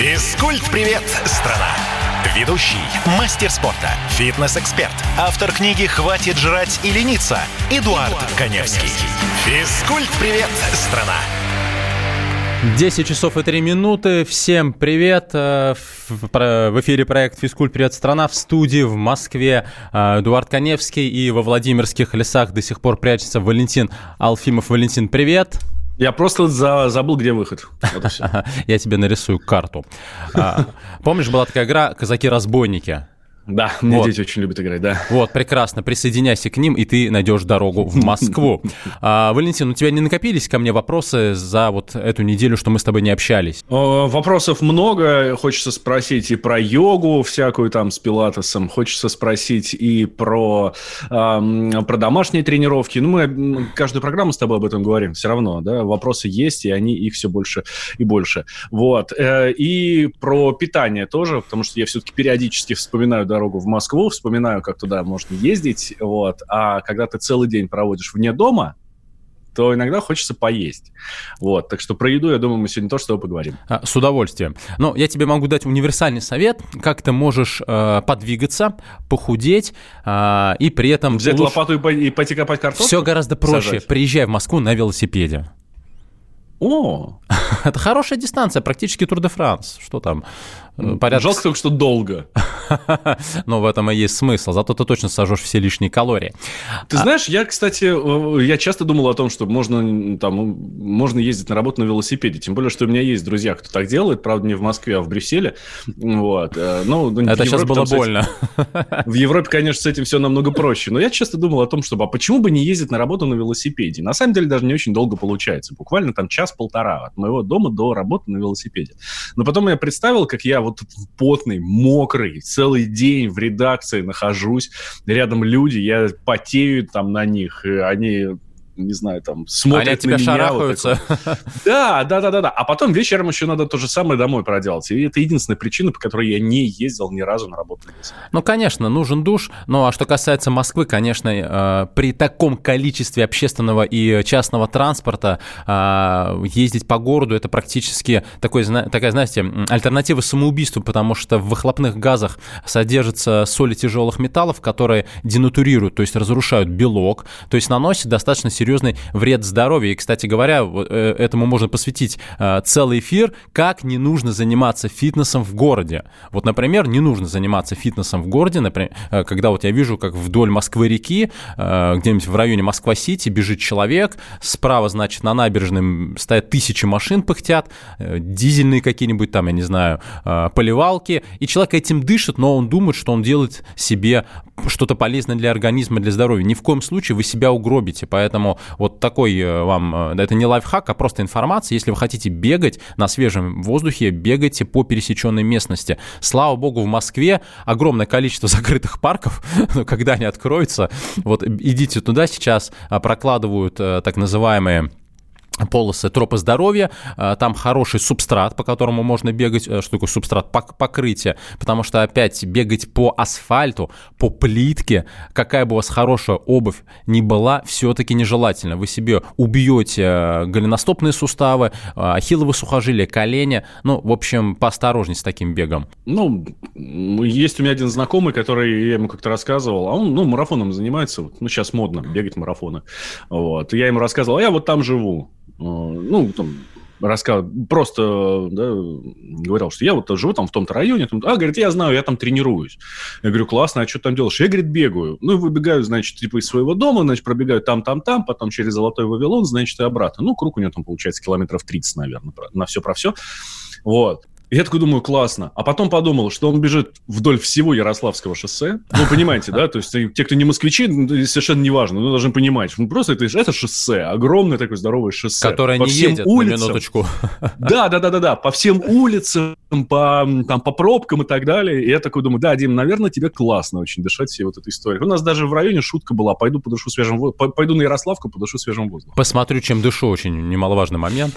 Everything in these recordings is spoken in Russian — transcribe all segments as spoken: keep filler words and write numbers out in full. Физкульт-привет, страна! Ведущий, мастер спорта, фитнес-эксперт, автор книги «Хватит жрать и лениться» Эдуард, Эдуард Каневский. Физкульт-привет, страна! десять часов и три минуты. Всем привет. В эфире проект «Физкульт. Привет, страна». В студии в Москве Эдуард Каневский, и во Владимирских лесах до сих пор прячется Валентин Алфимов. Валентин, привет. Я просто забыл, где выход. Я тебе нарисую карту. Помнишь, была такая игра «Казаки-разбойники»? Да, мне вот. Дети очень любят играть, да. Вот, прекрасно. Присоединяйся к ним, и ты найдешь дорогу в Москву. А, Валентин, у тебя не накопились ко мне вопросы за вот эту неделю, что мы с тобой не общались? Вопросов много. Хочется спросить и про йогу всякую там с пилатесом. Хочется спросить и про, эм, про домашние тренировки. Ну, мы каждую программу с тобой об этом говорим. Все равно, да, вопросы есть, и они их все больше и больше. Вот. И про питание тоже, потому что я все-таки периодически вспоминаю дорогу в Москву, вспоминаю, как туда можно ездить, вот, а когда ты целый день проводишь вне дома, то иногда хочется поесть. Вот. Так что про еду, я думаю, мы сегодня тоже с тобой поговорим. С удовольствием. Но я тебе могу дать универсальный совет, как ты можешь э, подвигаться, похудеть э, и при этом... Взять луч... лопату и, по... и пойти копать картошку? Все гораздо проще. Сажать. Приезжай в Москву на велосипеде. О! Это хорошая дистанция, практически Тур-де-Франс. Что там? Порядка... Жалко только, что долго. Но в этом и есть смысл. Зато ты точно сожжешь все лишние калории. Ты а... знаешь, я, кстати, я часто думал о том, что можно, там, можно ездить на работу на велосипеде. Тем более, что у меня есть друзья, кто так делает. Правда, не в Москве, а в Брюсселе. Вот. Но, ну, это сейчас Европе, было там, больно. Этим... В Европе, конечно, с этим все намного проще. Но я часто думал о том, что а почему бы не ездить на работу на велосипеде? На самом деле, даже не очень долго получается. Буквально там час-полтора от моего дома до работы на велосипеде. Но потом я представил, как я вот потный, мокрый, целый день в редакции нахожусь, рядом люди, я потею там на них, они... не знаю, там, смотрят они на тебя меня. Шарахаются. Вот да, да, да, да, да. А потом вечером еще надо то же самое домой проделать. И это единственная причина, по которой я не ездил ни разу на работу. Ну, конечно, нужен душ. Ну, а что касается Москвы, конечно, при таком количестве общественного и частного транспорта ездить по городу, это практически такой, такая, знаете, альтернатива самоубийству, потому что в выхлопных газах содержатся соли тяжелых металлов, которые денатурируют, то есть разрушают белок, то есть наносят достаточно серьезно серьезный вред здоровью. И, кстати говоря, этому можно посвятить целый эфир, как не нужно заниматься фитнесом в городе. Вот, например, не нужно заниматься фитнесом в городе, например, когда вот я вижу, как вдоль Москвы-реки, где-нибудь в районе Москва-Сити бежит человек, справа, значит, на набережной стоят тысячи машин, пыхтят, дизельные какие-нибудь там, я не знаю, поливалки, и человек этим дышит, но он думает, что он делает себе что-то полезное для организма, для здоровья. Ни в коем случае вы себя угробите, поэтому вот такой вам, это не лайфхак, а просто информация. Если вы хотите бегать на свежем воздухе, бегайте по пересеченной местности. Слава богу, в Москве огромное количество закрытых парков, когда они откроются, вот идите туда, сейчас прокладывают так называемые полосы, тропы здоровья, там хороший субстрат, по которому можно бегать, что такое субстрат, покрытие, потому что опять бегать по асфальту, по плитке, какая бы у вас хорошая обувь ни была, все-таки нежелательно, вы себе убьете голеностопные суставы, ахилловые сухожилия, колени, ну, в общем, поосторожней с таким бегом. Ну, есть у меня один знакомый, который, я ему как-то рассказывал, а он, ну, марафоном занимается, ну, сейчас модно бегать марафоны, вот, я ему рассказывал, а я вот там живу. Ну, там, рассказывал, просто, да, говорил, что я вот живу там в том-то районе, там, а, говорит, я знаю, я там тренируюсь. Я говорю, классно, а что ты там делаешь? Я, говорит, бегаю. Ну, и выбегаю, значит, типа из своего дома, значит, пробегаю там-там-там, потом через Золотой Вавилон, значит, и обратно. Ну, круг у него там, получается, километров тридцать, наверное, на все про все. Вот. Я такой думаю, классно. А потом подумал, что он бежит вдоль всего Ярославского шоссе. Ну, понимаете, да? То есть те, кто не москвичи, совершенно неважно. Ну, должны понимать. Ну, просто это, это шоссе. Огромное такое здоровое шоссе. Которое по не всем едет, улицам. На минуточку. Да-да-да-да-да. По всем улицам, по, там, по пробкам и так далее. И я такой думаю, да, Дим, наверное, тебе классно очень дышать всей вот этой историей. У нас даже в районе шутка была. Пойду подышу свежим воздухом. Пойду на Ярославку, подышу свежим воздухом. Посмотрю, чем дышу. Очень немаловажный момент.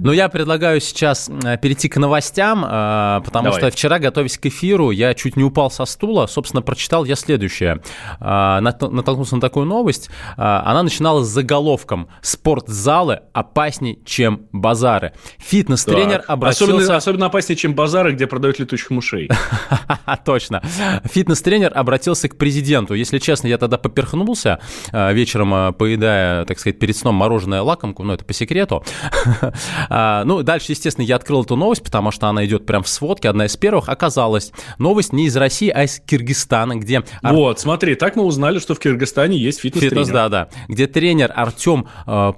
Но я предлагаю сейчас перейти к новостям, потому Давай. Что вчера, готовясь к эфиру, я чуть не упал со стула. Собственно, прочитал я следующее. Натолкнулся на такую новость. Она начиналась с заголовком «Спортзалы опасней, чем базары». Фитнес-тренер так. обратился... Особенно, особенно опаснее, чем базары, где продают летучих мышей. Точно. Фитнес-тренер обратился к президенту. Если честно, я тогда поперхнулся вечером, поедая, так сказать, перед сном мороженое лакомку, но это по секрету. Ну, дальше, естественно, я открыл эту новость, потому что она идет прям в сводке, одна из первых. Оказалось, новость не из России, а из Кыргызстана, где... Вот, смотри, так мы узнали, что в Кыргызстане есть фитнес-тренер. Фитнес, да-да. Где тренер Артем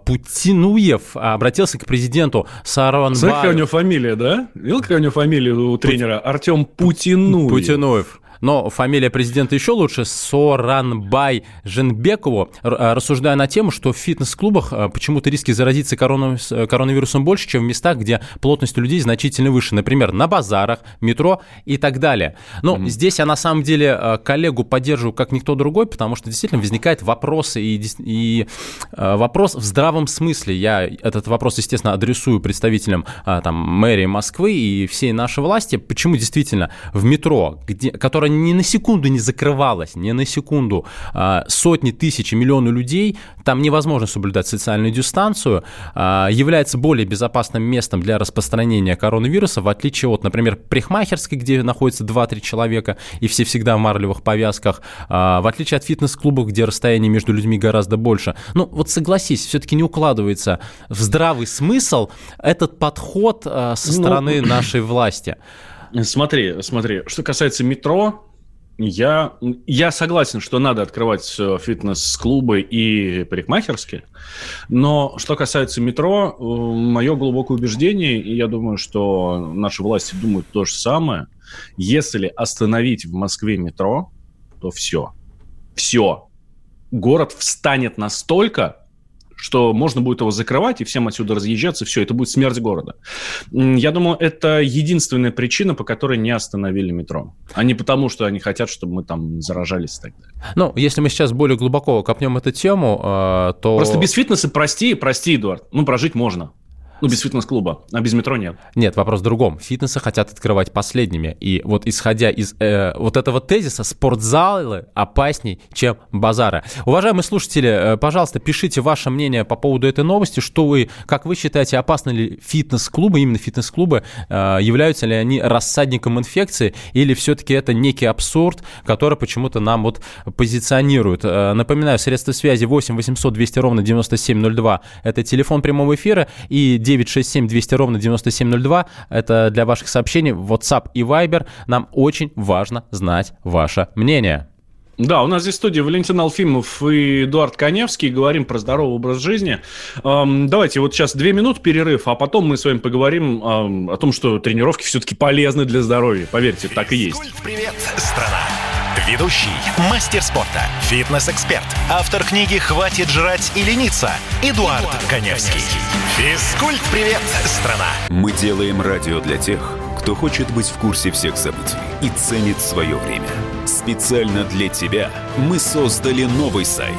Путинуев обратился к президенту Сооронбаю. Знаешь, какая у него фамилия, да? Видел, какая у него фамилия у тренера? Пу... Артем Путинуев. Путинуев. Но фамилия президента еще лучше — Сооронбай Жээнбекову, рассуждая на тему, что в фитнес-клубах почему-то риски заразиться коронавирусом больше, чем в местах, где плотность людей значительно выше, например, на базарах, метро и так далее. Но mm-hmm. здесь я на самом деле коллегу поддерживаю как никто другой, потому что действительно возникает вопрос, и, и вопрос в здравом смысле. Я этот вопрос, естественно, адресую представителям там, мэрии Москвы и всей нашей власти. Почему действительно в метро, где, которое ни на секунду не закрывалось, ни на секунду, сотни тысяч, миллионы людей, там невозможно соблюдать социальную дистанцию, является более безопасным местом для распространения коронавируса, в отличие от, например, парикмахерской, где находится два-три человека, и все всегда в марлевых повязках, в отличие от фитнес-клубов, где расстояние между людьми гораздо больше. Ну, вот согласись, все-таки не укладывается в здравый смысл этот подход со стороны ну... нашей власти. Смотри, смотри, что касается метро, я, я согласен, что надо открывать фитнес-клубы и парикмахерские, но что касается метро, мое глубокое убеждение, и я думаю, что наши власти думают то же самое, если остановить в Москве метро, то все, все, город встанет настолько, что можно будет его закрывать, и всем отсюда разъезжаться, все, это будет смерть города. Я думаю, это единственная причина, по которой не остановили метро, а не потому, что они хотят, чтобы мы там заражались и так далее. Ну, если мы сейчас более глубоко копнем эту тему, то... Просто без фитнеса, прости, прости, Эдуард, ну, прожить можно. Ну, без фитнес-клуба, а без метро нет. Нет, вопрос в другом. Фитнесы хотят открывать последними. И вот исходя из э, вот этого тезиса, спортзалы опаснее, чем базары. Уважаемые слушатели, э, пожалуйста, пишите ваше мнение по поводу этой новости. Что вы, как вы считаете, опасны ли фитнес-клубы, именно фитнес-клубы, э, являются ли они рассадником инфекции, или все-таки это некий абсурд, который почему-то нам вот позиционируют. Э, напоминаю, средства связи восемь восемьсот двести ровно девяносто семь ноль два. Это телефон прямого эфира, и девять шесть семь двести ровно девяносто семь ноль два. Это для ваших сообщений в WhatsApp и Viber. Нам очень важно знать ваше мнение. Да, у нас здесь в студии Валентин Алфимов и Эдуард Каневский. Говорим про здоровый образ жизни. Эм, давайте вот сейчас две минуты перерыв, а потом мы с вами поговорим эм, о том, что тренировки все-таки полезны для здоровья. Поверьте, так и есть. Привет, страна. Ведущий, мастер спорта, фитнес-эксперт, автор книги «Хватит жрать и лениться» Эдуард, Эдуард Каневский. Физкульт-привет, страна! Мы делаем радио для тех, кто хочет быть в курсе всех событий и ценит свое время. Специально для тебя мы создали новый сайт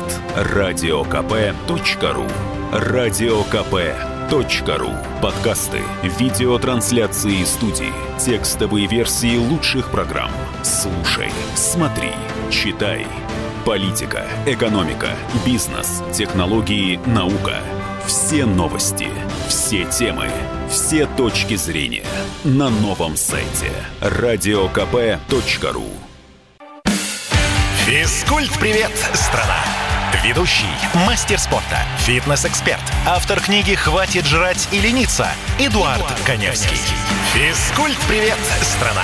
радио кп точка ру. радио кп точка ру. Подкасты, видеотрансляции студии, текстовые версии лучших программ. Слушай, смотри, читай. Политика, экономика, бизнес, технологии, наука. Все новости, все темы, все точки зрения на новом сайте радио кп точка ру. Физкульт-привет, страна! Ведущий, мастер спорта, фитнес-эксперт, автор книги «Хватит жрать и лениться» Эдуард, Эдуард Каневский. Физкульт-привет, страна!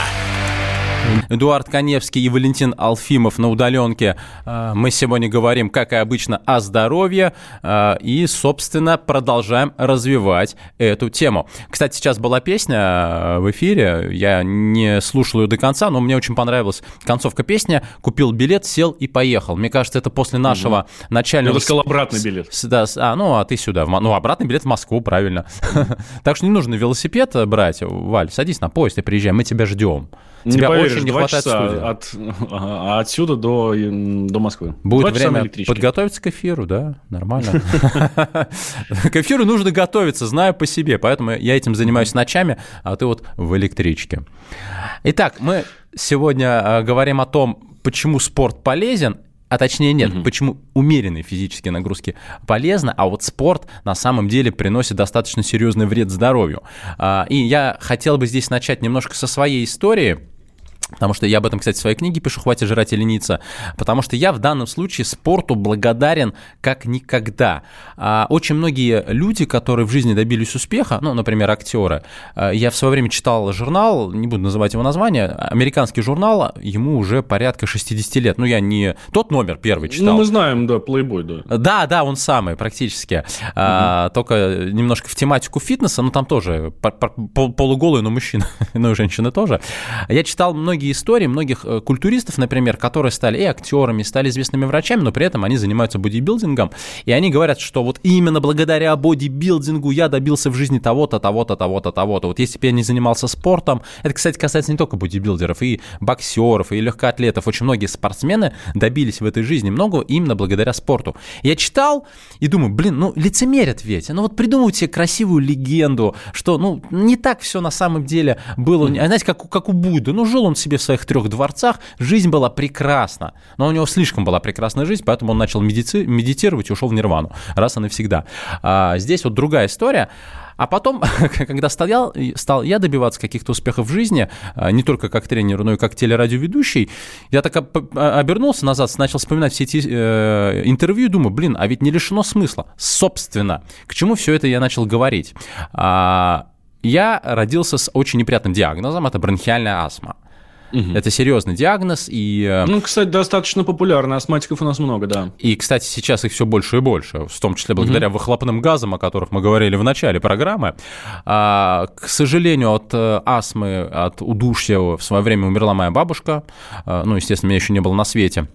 Эдуард Каневский и Валентин Алфимов на удаленке. Мы сегодня говорим, как и обычно, о здоровье и, собственно, продолжаем развивать эту тему. Кстати, сейчас была песня в эфире, я не слушал ее до конца, но мне очень понравилась концовка песни. Купил билет, сел и поехал. Мне кажется, это после нашего угу. начального... Я сказал обратный билет. Да, а, ну, а ты сюда. Ну, обратный билет в Москву, правильно. Так что не нужно велосипед брать. Валь, садись на поезд и приезжай, мы тебя ждем. Тебя очень не хватает студии. От, отсюда до, до Москвы. Будет время подготовиться к эфиру, да, нормально. К эфиру нужно готовиться, знаю по себе, поэтому я этим занимаюсь ночами, а ты вот в электричке. Итак, мы сегодня говорим о том, почему спорт полезен, А точнее нет, угу. Почему умеренные физические нагрузки полезны, а вот спорт на самом деле приносит достаточно серьезный вред здоровью. И я хотел бы здесь начать немножко со своей истории, потому что я об этом, кстати, в своей книге пишу «Хватит жрать и лениться», потому что я в данном случае спорту благодарен как никогда. Очень многие люди, которые в жизни добились успеха, ну, например, актеры, я в свое время читал журнал, не буду называть его название, американский журнал, ему уже порядка шестьдесят лет, ну, я не тот номер первый читал. Ну, мы знаем, да, Playboy, да. Да, да, он самый практически, угу. Только немножко в тематику фитнеса, но там тоже полуголый, но мужчина, ну и женщины тоже. Я читал многие истории многих культуристов, например, которые стали и актерами, стали известными врачами, но при этом они занимаются бодибилдингом, и они говорят, что вот именно благодаря бодибилдингу я добился в жизни того-то, того-то, того-то, того-то. Вот если бы я не занимался спортом, это, кстати, касается не только бодибилдеров, и боксеров, и легкоатлетов, очень многие спортсмены добились в этой жизни много именно благодаря спорту. Я читал и думаю, блин, ну лицемерят ведь, ну вот придумывают себе красивую легенду, что ну не так все на самом деле было, знаете, как, как у Будды, ну жил он себе в своих трех дворцах, жизнь была прекрасна, но у него слишком была прекрасная жизнь, поэтому он начал медици- медитировать и ушел в нирвану, раз и навсегда. А здесь вот другая история. А потом, когда стоял, стал я добиваться каких-то успехов в жизни, не только как тренер, но и как телерадиоведущий, я так обернулся назад, начал вспоминать все эти э, интервью, думаю, блин, а ведь не лишено смысла. Собственно, к чему все это я начал говорить? А, я родился с очень неприятным диагнозом, это бронхиальная астма. Угу. Это серьезный диагноз. И, ну, кстати, достаточно популярно. Астматиков у нас много, да. И, кстати, сейчас их все больше и больше, в том числе благодаря угу. выхлопным газам, о которых мы говорили в начале программы. А, к сожалению, от астмы, от удушья в свое время умерла моя бабушка. А, ну, естественно, меня еще не было на свете.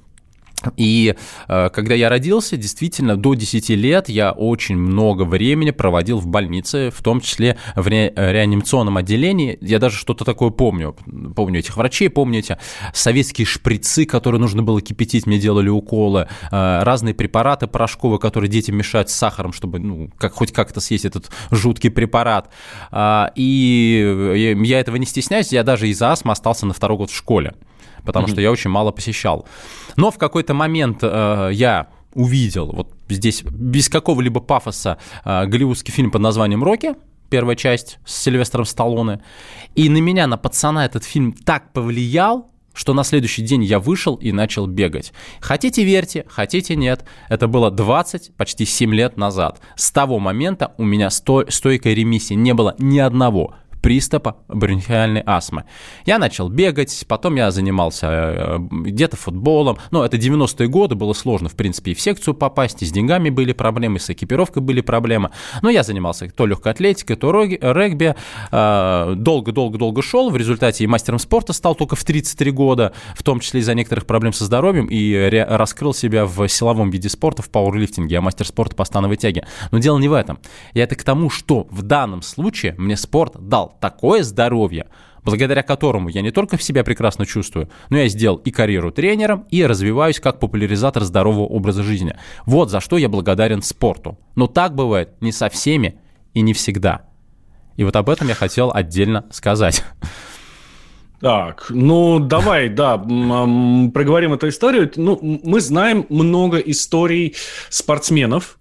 И э, когда я родился, действительно, до десяти лет я очень много времени проводил в больнице, в том числе в ре- реанимационном отделении. Я даже что-то такое помню. Помню этих врачей, помню эти советские шприцы, которые нужно было кипятить, мне делали уколы, э, разные препараты порошковые, которые детям мешают с сахаром, чтобы ну, как, хоть как-то съесть этот жуткий препарат. Э, и я этого не стесняюсь, я даже из-за астмы остался на второй год в школе, потому mm-hmm. что я очень мало посещал. Но в какой-то момент э, я увидел вот здесь без какого-либо пафоса э, голливудский фильм под названием «Рокки», первая часть с Сильвестром Сталлоне, и на меня, на пацана, этот фильм так повлиял, что на следующий день я вышел и начал бегать. Хотите верьте, хотите нет. Это было двадцать, почти семь лет назад. С того момента у меня сто, стойкой ремиссии не было ни одного приступа бронхиальной астмы. Я начал бегать, потом я занимался где-то футболом. Ну, это девяностые годы, было сложно, в принципе, и в секцию попасть, и с деньгами были проблемы, и с экипировкой были проблемы. Но я занимался то легкой атлетикой, то регби. Долго-долго-долго шел, в результате и мастером спорта стал только в тридцать три года, в том числе из-за некоторых проблем со здоровьем, и раскрыл себя в силовом виде спорта, в пауэрлифтинге. Я мастер спорта по становой тяге. Но дело не в этом. Я это к тому, что в данном случае мне спорт дал такое здоровье, благодаря которому я не только себя прекрасно чувствую, но я сделал и карьеру тренером, и развиваюсь как популяризатор здорового образа жизни. Вот за что я благодарен спорту. Но так бывает не со всеми и не всегда. И вот об этом я хотел отдельно сказать. Так, ну давай, да, проговорим эту историю. Ну, мы знаем много историй спортсменов,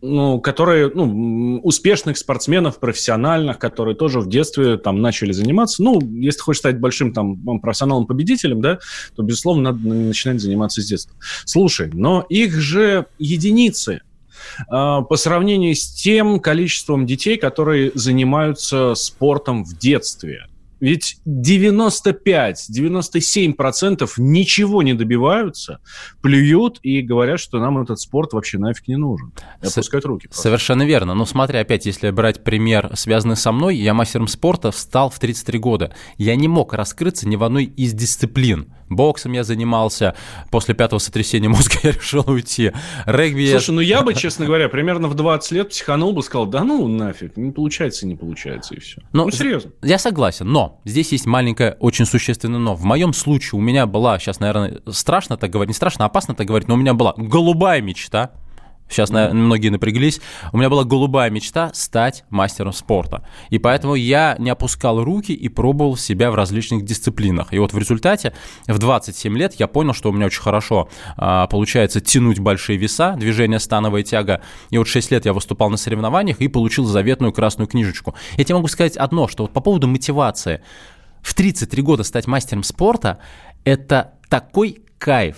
ну, которые, ну, успешных спортсменов, профессиональных, которые тоже в детстве там начали заниматься. Ну, если хочешь стать большим там профессионалом-победителем, да, то, безусловно, надо начинать заниматься с детства. Слушай, но их же единицы э, по сравнению с тем количеством детей, которые занимаются спортом в детстве. Ведь девяносто пять - девяносто семь процентов ничего не добиваются, плюют и говорят, что нам этот спорт вообще нафиг не нужен. И опускают руки. Просто. Совершенно верно. Но смотри, опять, если брать пример, связанный со мной, я мастером спорта стал в тридцать три года. Я не мог раскрыться ни в одной из дисциплин. Боксом я занимался, после пятого сотрясения мозга я решил уйти. Регби... Слушай, ну я бы, честно говоря, примерно в двадцать лет психанул бы, сказал, да ну нафиг, не получается, не получается, и все. Но, ну, серьезно. Я согласен, но здесь есть маленькое, очень существенное но. В моем случае у меня была, сейчас, наверное, страшно так говорить, не страшно, опасно так говорить, но у меня была голубая мечта. Сейчас mm-hmm. многие напряглись. У меня была голубая мечта стать мастером спорта. И поэтому я не опускал руки и пробовал себя в различных дисциплинах. И вот в результате в двадцать семь лет я понял, что у меня очень хорошо а, получается тянуть большие веса, движение становая тяга. И вот шесть лет я выступал на соревнованиях и получил заветную красную книжечку. Я тебе могу сказать одно, что вот по поводу мотивации. В тридцать три года стать мастером спорта – это такой кайф.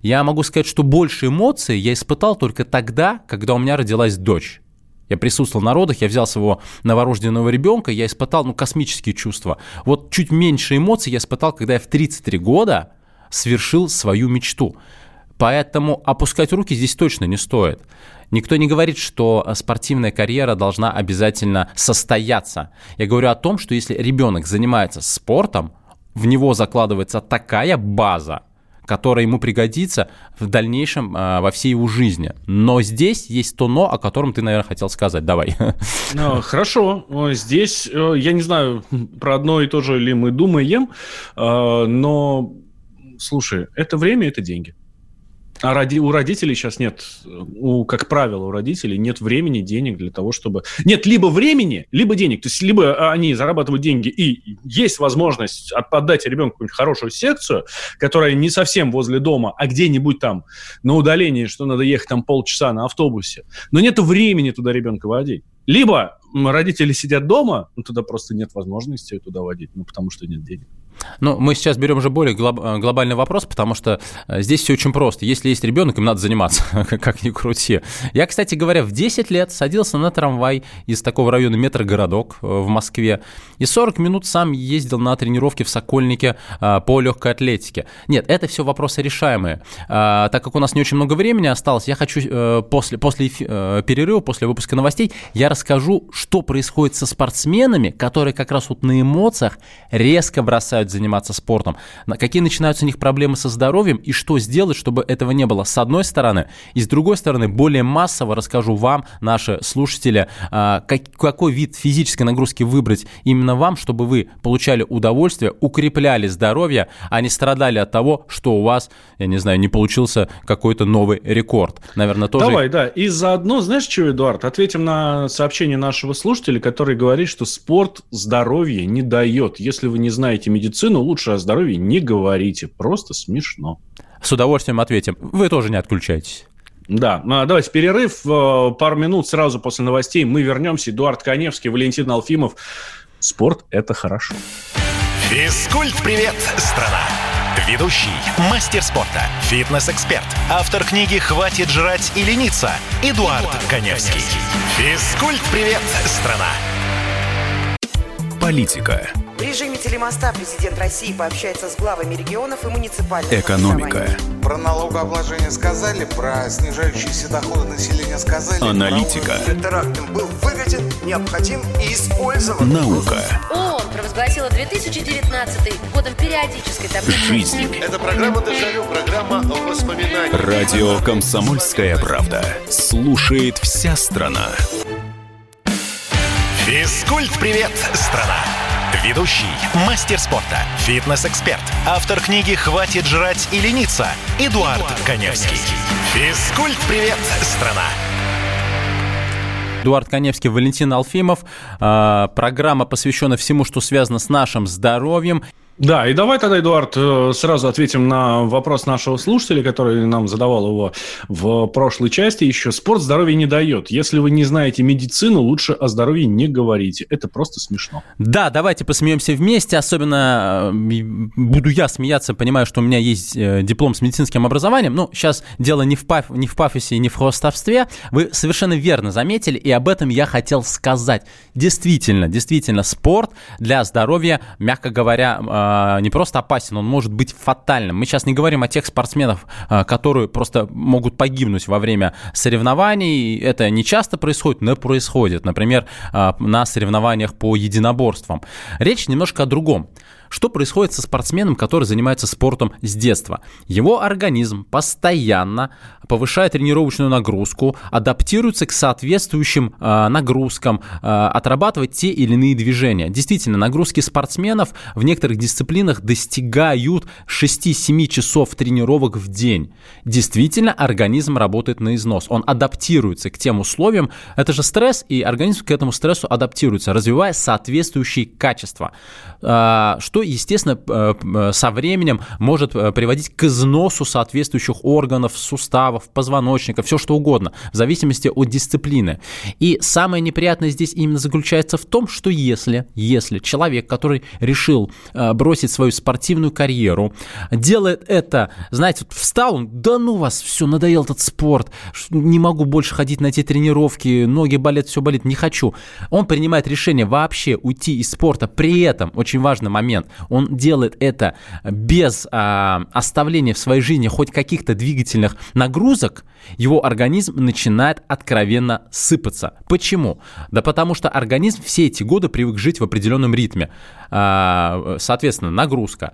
Я могу сказать, что больше эмоций я испытал только тогда, когда у меня родилась дочь. Я присутствовал на родах, я взял своего новорожденного ребенка, я испытал ну, космические чувства. Вот чуть меньше эмоций я испытал, когда я в тридцать три года свершил свою мечту. Поэтому опускать руки здесь точно не стоит. Никто не говорит, что спортивная карьера должна обязательно состояться. Я говорю о том, что если ребенок занимается спортом, в него закладывается такая база, которая ему пригодится в дальнейшем э, во всей его жизни. Но здесь есть то «но», о котором ты, наверное, хотел сказать. Давай. Ну, хорошо. Здесь, я не знаю, про одно и то же ли мы думаем, э, но, слушай, это время, это деньги. А ради, у родителей сейчас нет, у, как правило, у родителей нет времени, денег для того, чтобы... Нет, либо времени, либо денег. То есть, либо они зарабатывают деньги, и есть возможность отдать ребенку какую-нибудь хорошую секцию, которая не совсем возле дома, а где-нибудь там на удалении, что надо ехать там полчаса на автобусе. Но нет времени туда ребенка водить. Либо родители сидят дома, но туда просто нет возможности туда водить, ну, потому что нет денег. Ну, мы сейчас берем уже более глоб- глобальный вопрос, потому что здесь все очень просто. Если есть ребенок, им надо заниматься, как ни крути. Я, кстати говоря, в десять лет садился на трамвай из такого района метрогородок в Москве и сорок минут сам ездил на тренировки в Сокольнике по легкой атлетике. Нет, это все вопросы решаемые. Так как у нас не очень много времени осталось, я хочу после, после перерыва, после выпуска новостей, я расскажу, что происходит со спортсменами, которые как раз вот на эмоциях резко бросают заниматься спортом, какие начинаются у них проблемы со здоровьем и что сделать, чтобы этого не было, с одной стороны, и с другой стороны, более массово расскажу вам, наши слушатели, какой вид физической нагрузки выбрать именно вам, чтобы вы получали удовольствие, укрепляли здоровье, а не страдали от того, что у вас, я не знаю, не получился какой-то новый рекорд. Наверное, тоже... Давай, да, и заодно, знаешь чего, Эдуард, ответим на сообщение нашего слушателя, который говорит, что спорт здоровье не дает. Если вы не знаете медицину, Медицину лучше о здоровье не говорите, просто смешно. С удовольствием ответим. Вы тоже не отключайтесь. Да, давайте перерыв, пару минут сразу после новостей мы вернемся. Эдуард Каневский, Валентин Алфимов. Спорт – это хорошо. Физкульт-привет, страна! Ведущий, мастер спорта, фитнес-эксперт, автор книги «Хватит жрать и лениться» Эдуард, Эдуард Каневский. Физкульт-привет, страна! Политика. В режиме телемоста президент России пообщается с главами регионов и муниципальных образований. Экономика. Про налогообложение сказали, про снижающиеся доходы населения сказали. Аналитика. Терактом был выгоден, необходим и использован. Наука. ООН провозгласила две тысячи девятнадцатый годом периодической таблицы. Жизнь. Это программа «Дежавю», программа воспоминаний. Радио «Комсомольская правда». Слушает вся страна. Физкульт-привет, страна! Ведущий, мастер спорта, фитнес-эксперт, автор книги «Хватит жрать и лениться» Эдуард, Эдуард Каневский. Физкульт-привет, страна! Эдуард Каневский, Валентин Алфимов. Программа посвящена всему, что связано с нашим здоровьем. Да, и давай тогда, Эдуард, сразу ответим на вопрос нашего слушателя, который нам задавал его в прошлой части еще. Спорт здоровья не дает. Если вы не знаете медицину, лучше о здоровье не говорите. Это просто смешно. Да, давайте посмеемся вместе. Особенно буду я смеяться, понимаю, что у меня есть диплом с медицинским образованием. Но сейчас дело не в, паф... не в пафосе и не в хвастовстве. Вы совершенно верно заметили, и об этом я хотел сказать. Действительно, действительно, спорт для здоровья, мягко говоря, не просто опасен, он может быть фатальным. Мы сейчас не говорим о тех спортсменах, которые просто могут погибнуть во время соревнований. Это не часто происходит, но происходит. Например, на соревнованиях по единоборствам. Речь немножко о другом. Что происходит со спортсменом, который занимается спортом с детства? Его организм постоянно повышает тренировочную нагрузку, адаптируется к соответствующим э, нагрузкам, э, отрабатывает те или иные движения. Действительно, нагрузки спортсменов в некоторых дисциплинах дисциплинах достигают шести-семи часов тренировок в день, действительно организм работает на износ. Он адаптируется к тем условиям. Это же стресс, и организм к этому стрессу адаптируется, развивая соответствующие качества, что, естественно, со временем может приводить к износу соответствующих органов, суставов, позвоночника, все что угодно, в зависимости от дисциплины. И самое неприятное здесь именно заключается в том, что если, если человек, который решил бросить свою спортивную карьеру, делает это, знаете, встал он, да ну вас, все, надоел этот спорт, не могу больше ходить на те тренировки, ноги болят, все болит, не хочу. Он принимает решение вообще уйти из спорта, при этом, очень важный момент, он делает это без а, оставления в своей жизни хоть каких-то двигательных нагрузок, его организм начинает откровенно сыпаться. Почему? Да потому что организм все эти годы привык жить в определенном ритме. Соответственно, нагрузка,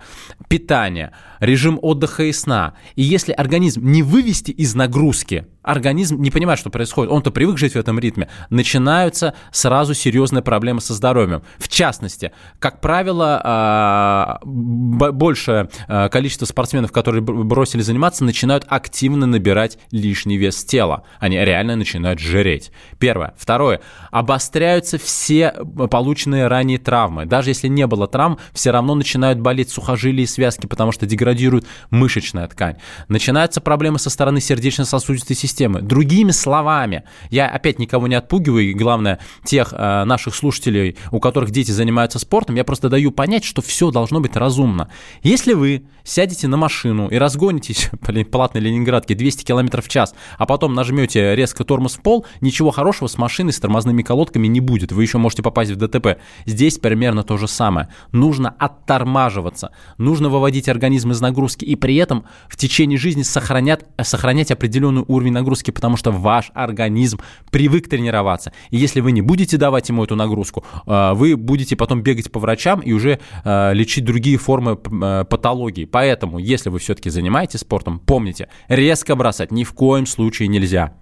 питание, режим отдыха и сна. И если организм не вывести из нагрузки, организм не понимает, что происходит, он-то привык жить в этом ритме, начинаются сразу серьезные проблемы со здоровьем. В частности, как правило, большее количество спортсменов, которые бросили заниматься, начинают активно набирать лишний вес тела. Они реально начинают жиреть. Первое. Второе. Обостряются все полученные ранее травмы. Даже если не было травм, все равно начинают болеть сухожилия и связки, потому что деградирует мышечная ткань. Начинаются проблемы со стороны сердечно-сосудистой системы. Системы. Другими словами, я опять никого не отпугиваю, и главное, тех э, наших слушателей, у которых дети занимаются спортом, я просто даю понять, что все должно быть разумно. Если вы сядете на машину и разгонитесь, блин, платной ленинградке, двести километров в час, а потом нажмете резко тормоз в пол, ничего хорошего с машиной, с тормозными колодками не будет, вы еще можете попасть в ДТП. Здесь примерно то же самое. Нужно оттормаживаться, нужно выводить организм из нагрузки, и при этом в течение жизни сохранять, сохранять определенный уровень нагрузки, нагрузки, потому что ваш организм привык тренироваться. И если вы не будете давать ему эту нагрузку, вы будете потом бегать по врачам и уже лечить другие формы патологии. Поэтому, если вы все-таки занимаетесь спортом, помните, резко бросать ни в коем случае нельзя.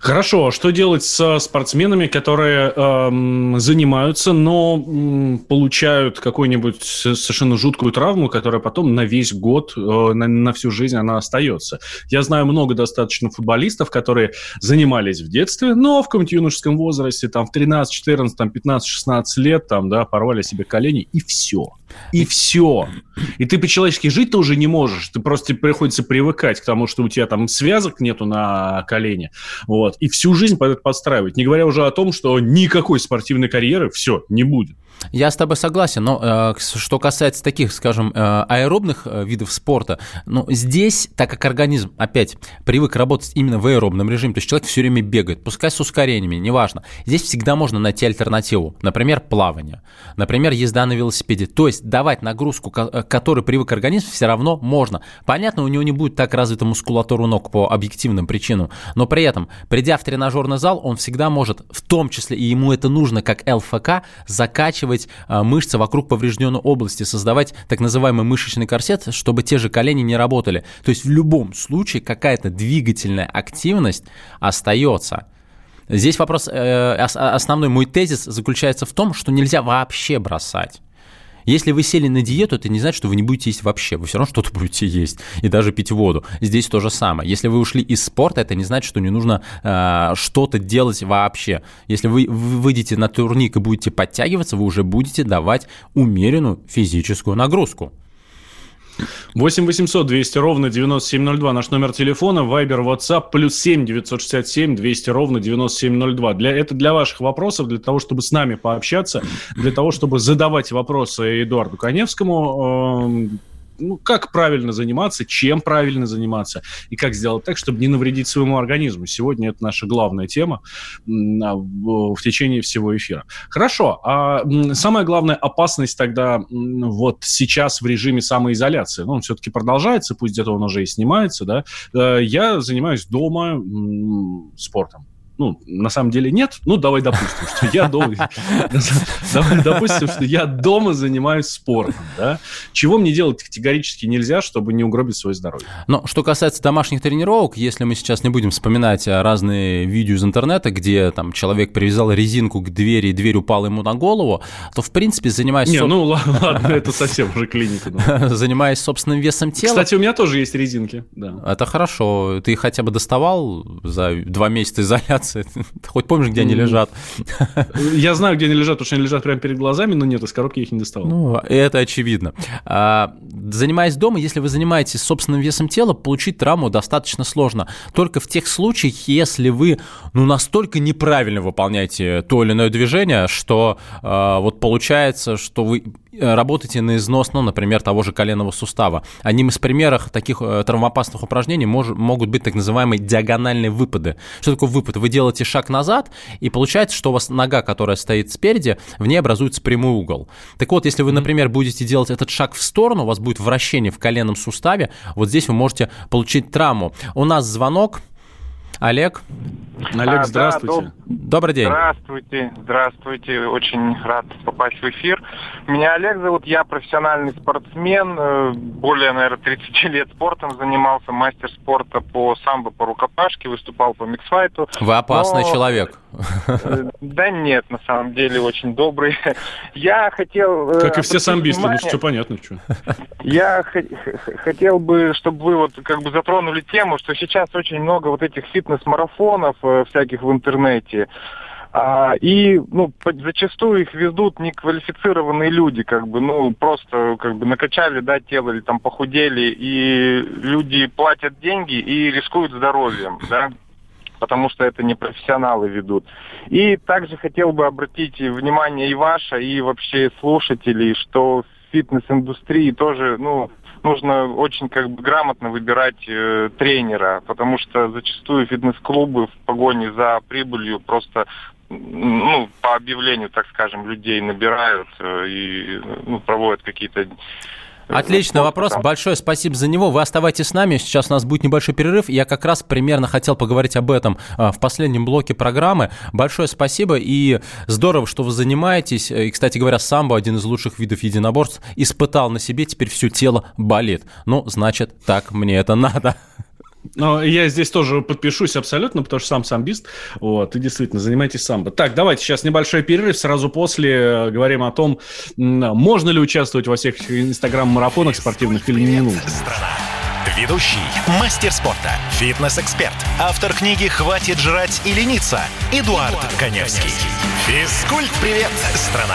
Хорошо, а что делать со спортсменами, которые эм, занимаются, но эм, получают какую-нибудь совершенно жуткую травму, которая потом на весь год, э, на, на всю жизнь она остается? Я знаю много достаточно футболистов, которые занимались в детстве, но в каком-то юношеском возрасте, там в тринадцать, четырнадцать, пятнадцать, шестнадцать лет, там, да, порвали себе колени, и все. И все. И ты по-человечески жить-то уже не можешь. Ты просто приходится привыкать к тому, что у тебя там связок нету на колене. Вот. И всю жизнь под это подстраивать. Не говоря уже о том, что никакой спортивной карьеры все, не будет. Я с тобой согласен, но э, что касается таких, скажем, э, аэробных э, видов спорта, ну, здесь, так как организм, опять, привык работать именно в аэробном режиме, то есть человек все время бегает, пускай с ускорениями, неважно, здесь всегда можно найти альтернативу, например, плавание, например, езда на велосипеде, то есть давать нагрузку, к которой привык организм, все равно можно. Понятно, у него не будет так развита мускулатура ног по объективным причинам, но при этом, придя в тренажерный зал, он всегда может, в том числе, и ему это нужно, как ЛФК, закачивать мышцы вокруг поврежденной области, создавать так называемый мышечный корсет, чтобы те же колени не работали. То есть в любом случае какая-то двигательная активность остается. Здесь вопрос, основной мой тезис заключается в том, что нельзя вообще бросать. Если вы сели на диету, это не значит, что вы не будете есть вообще. Вы все равно что-то будете есть и даже пить воду. Здесь то же самое. Если вы ушли из спорта, это не значит, что не нужно э, что-то делать вообще. Если вы выйдете на турник и будете подтягиваться, вы уже будете давать умеренную физическую нагрузку. восемь восемьсот двести ровно девяносто семь ноль два наш номер телефона, Viber, WhatsApp, плюс семь девятьсот шестьдесят семь двести ровно девяносто семь ноль два. Для, это для ваших вопросов, для того, чтобы с нами пообщаться, для того, чтобы задавать вопросы Эдуарду Каневскому, э, ну, как правильно заниматься, чем правильно заниматься и как сделать так, чтобы не навредить своему организму. Сегодня это наша главная тема э, в течение всего эфира. Хорошо, а самая главная опасность тогда вот сейчас в режиме самоизоляции, ну, он все-таки продолжается, пусть где-то он уже и снимается, да, я занимаюсь дома э, спортом. ну, на самом деле нет, ну, давай допустим, что я дома, давай допустим, что я дома занимаюсь спортом, да, чего мне делать категорически нельзя, чтобы не угробить свое здоровье. Но что касается домашних тренировок, если мы сейчас не будем вспоминать разные видео из интернета, где там человек привязал резинку к двери, и дверь упала ему на голову, то, в принципе, занимаясь... Не, соб... ну, ладно, это совсем уже клиника. Занимаясь собственным весом тела... Кстати, у меня тоже есть резинки, да. Это хорошо, ты хотя бы доставал за два месяца изоляции? Ты хоть помнишь, где они лежат? Я знаю, где они лежат, потому что они лежат прямо перед глазами, но нет, из коробки я их не доставал. Ну, это очевидно. Занимаясь дома, если вы занимаетесь собственным весом тела, получить травму достаточно сложно. Только в тех случаях, если вы ну, настолько неправильно выполняете то или иное движение, что вот получается, что вы... работаете на износ, ну, например, того же коленного сустава. Одним из примеров таких травмоопасных упражнений мож, могут быть так называемые диагональные выпады. Что такое выпад? Вы делаете шаг назад, и получается, что у вас нога, которая стоит спереди, в ней образуется прямой угол. Так вот, если вы, например, будете делать этот шаг в сторону, у вас будет вращение в коленном суставе, вот здесь вы можете получить травму. У нас звонок. Олег. Олег, а, здравствуйте. Да, доб... Добрый день. Здравствуйте, здравствуйте. Очень рад попасть в эфир. Меня Олег зовут, я профессиональный спортсмен. Более, наверное, тридцать лет спортом занимался. Мастер спорта по самбо, по рукопашке, выступал по миксфайту. Вы опасный Но... человек. Да нет, на самом деле, очень добрый. Я хотел... Как и все самбисты, внимание. Ну что понятно, что. Я х- х- хотел бы, чтобы вы вот как бы затронули тему, что сейчас очень много вот этих фитнес-марафонов э, всяких в интернете. А, и ну, зачастую их везут неквалифицированные люди, как бы, ну, просто как бы накачали, да, тело или там похудели, и люди платят деньги и рискуют здоровьем, да, потому что это не профессионалы ведут. И также хотел бы обратить внимание и ваше, и вообще слушателей, что в фитнес-индустрии тоже, ну, нужно очень как бы грамотно выбирать э, тренера, потому что зачастую фитнес-клубы в погоне за прибылью просто, ну, по объявлению, так скажем, людей набирают э, и ну, проводят какие-то... Отличный вопрос, большое спасибо за него. Вы оставайтесь с нами, сейчас у нас будет небольшой перерыв. Я как раз примерно хотел поговорить об этом в последнем блоке программы. Большое спасибо и здорово, что вы занимаетесь. И, кстати говоря, самбо, один из лучших видов единоборств, испытал на себе, теперь все тело болит. Ну, значит, так мне это надо. Но я здесь тоже подпишусь абсолютно, потому что сам самбист, вот, и действительно, занимайтесь самбо. Так, давайте сейчас небольшой перерыв, сразу после говорим о том, можно ли участвовать во всех инстаграм-марафонах спортивных или не нужно. Ведущий, мастер спорта, фитнес-эксперт, автор книги «Хватит жрать и лениться» Эдуард, Эдуард Каневский. Физкульт-привет, страна!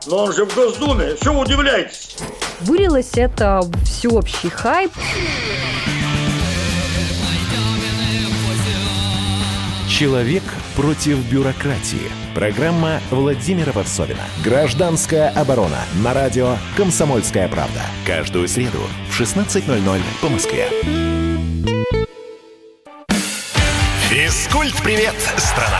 Но он же в Госдуме, все удивляйтесь. Вылилось это всеобщий хайп. Человек против бюрократии. Программа Владимира Варсовина. Гражданская оборона. На радио «Комсомольская правда». Каждую среду в шестнадцать ноль ноль по Москве. Физкульт-привет, страна!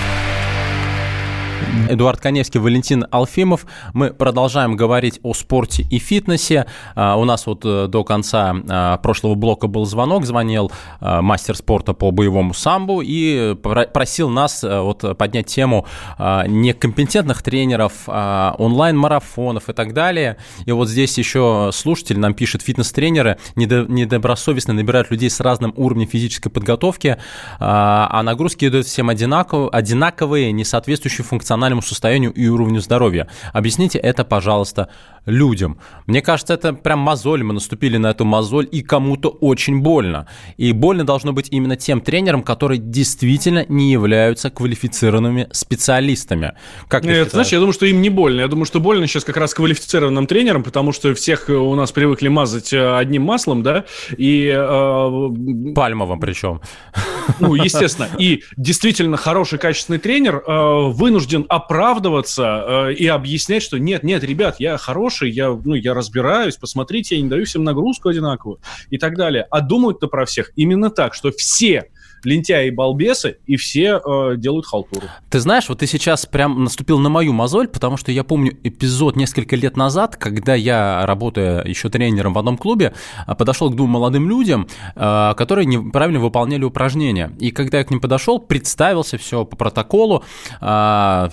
Эдуард Каневский, Валентин Алфимов. Мы продолжаем говорить о спорте и фитнесе. У нас вот до конца прошлого блока был звонок. Звонил мастер спорта по боевому самбо и просил нас вот поднять тему некомпетентных тренеров, онлайн-марафонов и так далее. И вот здесь еще слушатель нам пишет: фитнес-тренеры недобросовестно набирают людей с разным уровнем физической подготовки, а нагрузки идут всем одинаковые, не соответствующие функциональности эмоциональному состоянию и уровню здоровья. Объясните это, пожалуйста, людям. Мне кажется, это прям мозоль. Мы наступили на эту мозоль, и кому-то очень больно. И больно должно быть именно тем тренерам, которые действительно не являются квалифицированными специалистами. Как Нет, ты знаешь, я думаю, что им не больно. Я думаю, что больно сейчас как раз квалифицированным тренерам, потому что всех у нас привыкли мазать одним маслом, да, и... Э, пальмовым причем. Ну, естественно. И действительно хороший, качественный тренер э, вынужден оправдываться э, и объяснять, что нет, нет, ребят, я хороший, Я, ну, я разбираюсь, посмотрите, я не даю всем нагрузку одинаковую и так далее. А думают-то про всех именно так, что все лентяи и балбесы, и все э, делают халтуру. Ты знаешь, вот ты сейчас прям наступил на мою мозоль, потому что я помню эпизод несколько лет назад, когда я, работая еще тренером в одном клубе, подошел к двум молодым людям, э, которые неправильно выполняли упражнения. И когда я к ним подошел, представился, все по протоколу, э,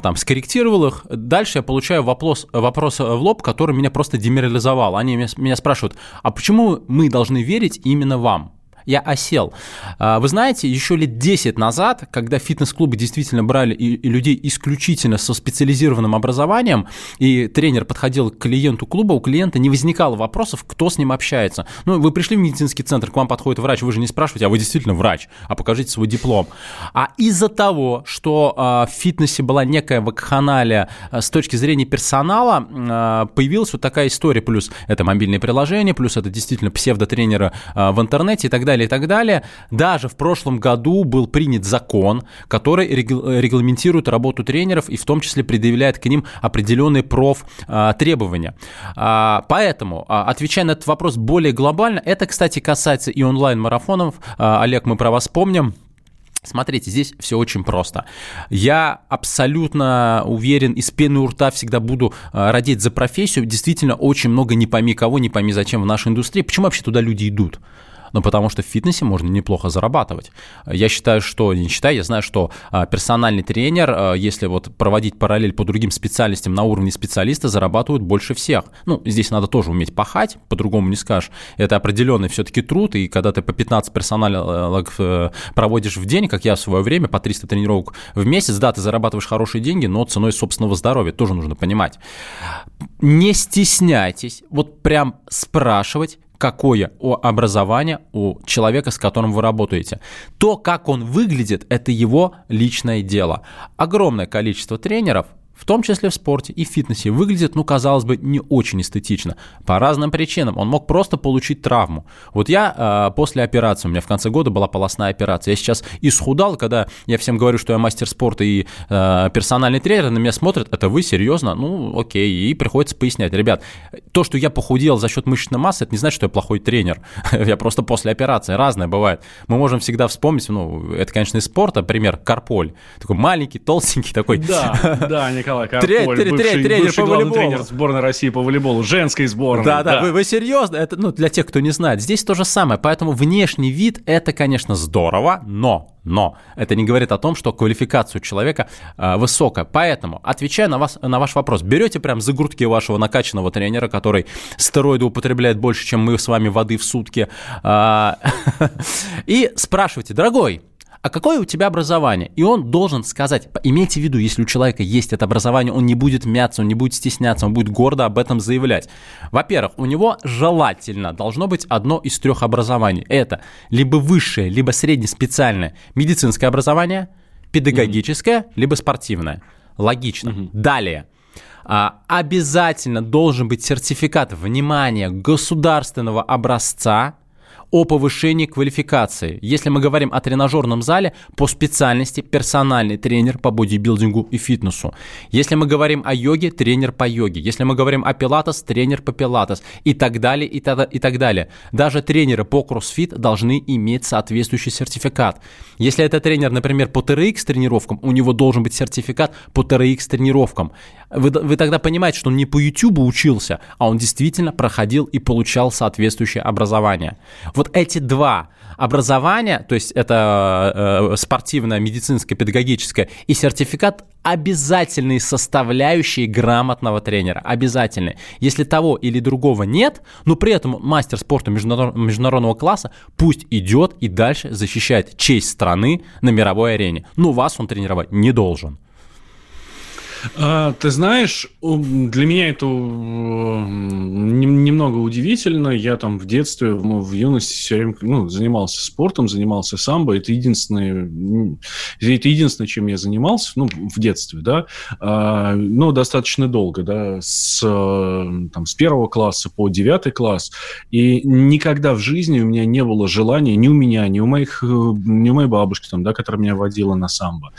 там, скорректировал их. Дальше я получаю вопрос, вопрос в лоб, который меня просто деморализовал. Они меня спрашивают, а почему мы должны верить именно вам? Я осел. Вы знаете, еще лет десять назад, когда фитнес-клубы действительно брали и, и людей исключительно со специализированным образованием, и тренер подходил к клиенту клуба, у клиента не возникало вопросов, кто с ним общается. Ну, вы пришли в медицинский центр, к вам подходит врач, вы же не спрашиваете, а вы действительно врач, а покажите свой диплом. А из-за того, что в фитнесе была некая вакханалия с точки зрения персонала, появилась вот такая история, плюс это мобильные приложения, плюс это действительно псевдотренеры в интернете и так далее. и так далее. Даже в прошлом году был принят закон, который регламентирует работу тренеров и в том числе предъявляет к ним определенные профтребования. Поэтому, отвечая на этот вопрос более глобально, это, кстати, касается и онлайн-марафонов. Олег, мы про вас помним. Смотрите, здесь все очень просто. Я абсолютно уверен, из пены у рта всегда буду радеть за профессию. Действительно, очень много не пойми кого, не пойми зачем в нашей индустрии. Почему вообще туда люди идут? Ну, потому что в фитнесе можно неплохо зарабатывать. Я считаю, что, не считаю, я знаю, что персональный тренер, если вот проводить параллель по другим специальностям на уровне специалиста, зарабатывают больше всех. Ну, здесь надо тоже уметь пахать, по-другому не скажешь. Это определенный все-таки труд, и когда ты по пятнадцать персоналок проводишь в день, как я в свое время, по триста тренировок в месяц, да, ты зарабатываешь хорошие деньги, но ценой собственного здоровья, тоже нужно понимать. Не стесняйтесь, вот прям спрашивать, какое образование у человека, с которым вы работаете. То, как он выглядит, это его личное дело. Огромное количество тренеров, в том числе в спорте и в фитнесе, выглядит, ну, казалось бы, не очень эстетично. По разным причинам. Он мог просто получить травму. Вот я э, после операции, у меня в конце года была полостная операция. Я сейчас исхудал, когда я всем говорю, что я мастер спорта и э, персональный тренер, на меня смотрят, это вы, серьезно? Ну, окей. И приходится пояснять. Ребят, то, что я похудел за счет мышечной массы, это не значит, что я плохой тренер. Я просто после операции. Разное бывает. Мы можем всегда вспомнить, ну, это, конечно, из спорта, пример, Карполь. Такой маленький, толстенький такой. Да, да, Николай. Николай Карполь, бывший, тренер, бывший главный тренер сборной России по волейболу, женской сборной. Да-да, вы, вы серьезно? Это, ну, для тех, кто не знает, здесь то же самое. Поэтому внешний вид – это, конечно, здорово, но, но это не говорит о том, что квалификация у человека э, высокая. Поэтому, отвечая на, вас, на ваш вопрос, берете прям за грудки вашего накачанного тренера, который стероиды употребляет больше, чем мы с вами воды в сутки, и спрашиваете: дорогой, а какое у тебя образование? И он должен сказать, имейте в виду, если у человека есть это образование, он не будет мяться, он не будет стесняться, он будет гордо об этом заявлять. Во-первых, у него желательно должно быть одно из трех образований. Это либо высшее, либо среднеспециальное медицинское образование, педагогическое, mm-hmm. либо спортивное. Логично. Mm-hmm. Далее. А, обязательно должен быть сертификат, внимание, государственного образца, о повышении квалификации. Если мы говорим о тренажерном зале, по специальности персональный тренер по бодибилдингу и фитнесу. Если мы говорим о йоге, тренер по йоге. Если мы говорим о пилатес, тренер по пилатес. И так далее, и так, и так далее. Даже тренеры по кроссфит должны иметь соответствующий сертификат. Если это тренер, например, по ти ар икс тренировкам, у него должен быть сертификат по ти ар икс тренировкам. Вы, вы тогда понимаете, что он не по YouTube учился, а он действительно проходил и получал соответствующее образование. Вот эти два образования, то есть это э, спортивное, медицинское, педагогическое, и сертификат – обязательные составляющие грамотного тренера. Обязательные. Если того или другого нет, но при этом мастер спорта международного класса пусть идет и дальше защищает честь страны на мировой арене. Но вас он тренировать не должен. А, ты знаешь, для меня это немного удивительно. Я там в детстве, в юности все время ну, занимался спортом, занимался самбо. Это единственное, это единственное, чем я занимался, ну, в детстве, да. А, ну, достаточно долго, да, с, там, с первого класса по девятый класс. И никогда в жизни у меня не было желания, ни у меня, ни у моих, ни у моей бабушки, там, да, которая меня водила на самбо,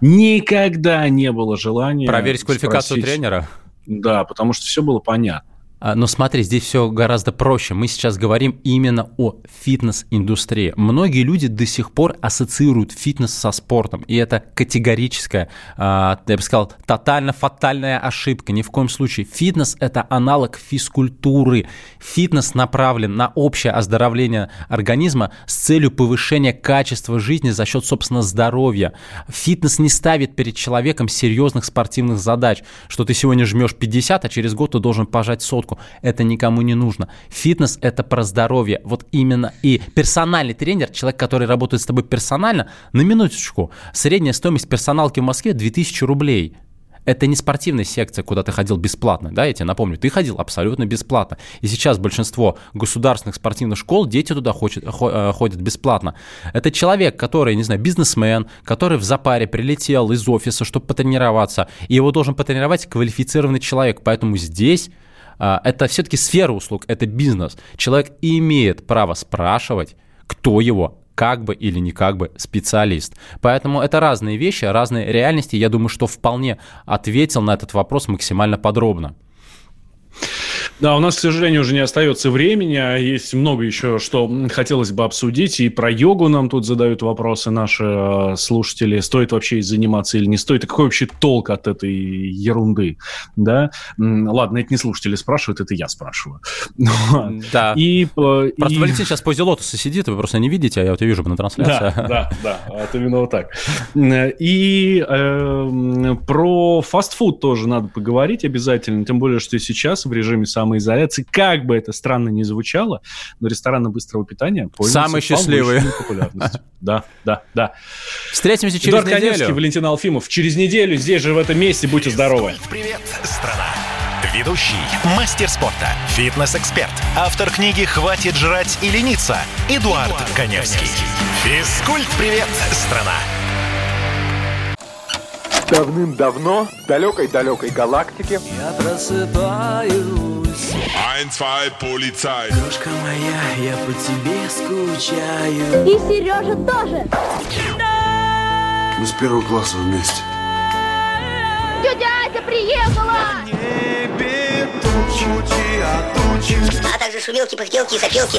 никогда не было желания... Проверить квалификацию спросить, тренера? Да, потому что все было понятно. Но смотри, здесь все гораздо проще. Мы сейчас говорим именно о фитнес-индустрии. Многие люди до сих пор ассоциируют фитнес со спортом. И это категорическая, я бы сказал, тотально-фатальная ошибка. Ни в коем случае. Фитнес – это аналог физкультуры. Фитнес направлен на общее оздоровление организма с целью повышения качества жизни за счет, собственно, здоровья. Фитнес не ставит перед человеком серьезных спортивных задач, что ты сегодня жмешь пятьдесят, а через год ты должен пожать сотку. Это никому не нужно. Фитнес – это про здоровье. Вот именно. И персональный тренер, человек, который работает с тобой персонально, на минуточку, средняя стоимость персоналки в Москве – две тысячи рублей. Это не спортивная секция, куда ты ходил бесплатно, да, я тебе напомню, ты ходил абсолютно бесплатно. И сейчас большинство государственных спортивных школ, дети туда ходят, ходят бесплатно. Это человек, который, не знаю, бизнесмен, который в запаре прилетел из офиса, чтобы потренироваться, и его должен потренировать квалифицированный человек, поэтому здесь… Это все-таки сфера услуг, это бизнес. Человек имеет право спрашивать, кто его, как бы или не как бы, специалист. Поэтому это разные вещи, разные реальности. Я думаю, что вполне ответил на этот вопрос максимально подробно. Да, у нас, к сожалению, уже не остается времени, а есть много еще, что хотелось бы обсудить. И про йогу нам тут задают вопросы наши э, слушатели. Стоит вообще заниматься или не стоит? И какой вообще толк от этой ерунды? Да? Ладно, это не слушатели спрашивают, это я спрашиваю. Да. И, э, просто и... Валентин сейчас в позе лотоса сидит, вы просто не видите, а я вот вижу на трансляции. Да, да, да, это именно вот так. И э, про фастфуд тоже надо поговорить обязательно, тем более, что сейчас в режиме самоизоляции самоизоляции. Как бы это странно ни звучало, но рестораны быстрого питания пользуются самой счастливой популярностью. Да, да, да. Встретимся через Эдуард неделю. Эдуард Каневский, Валентин Алфимов. Через неделю здесь же, в этом месте. Будьте здоровы. Привет, страна. Ведущий, мастер спорта, фитнес-эксперт, автор книги «Хватит жрать и лениться» Эдуард, Эдуард Каневский. Физкульт-привет, страна. Давным-давно, в далекой-далекой галактике. Я просыпаюсь. Ein, zwei, полицай. Дружка моя, я по тебе скучаю. И Сережа тоже. Мы с первого класса вместе. Тетя Ася приехала! В небе тучи, тучи, а тучи. А также шумелки, пыхтелки и сопелки.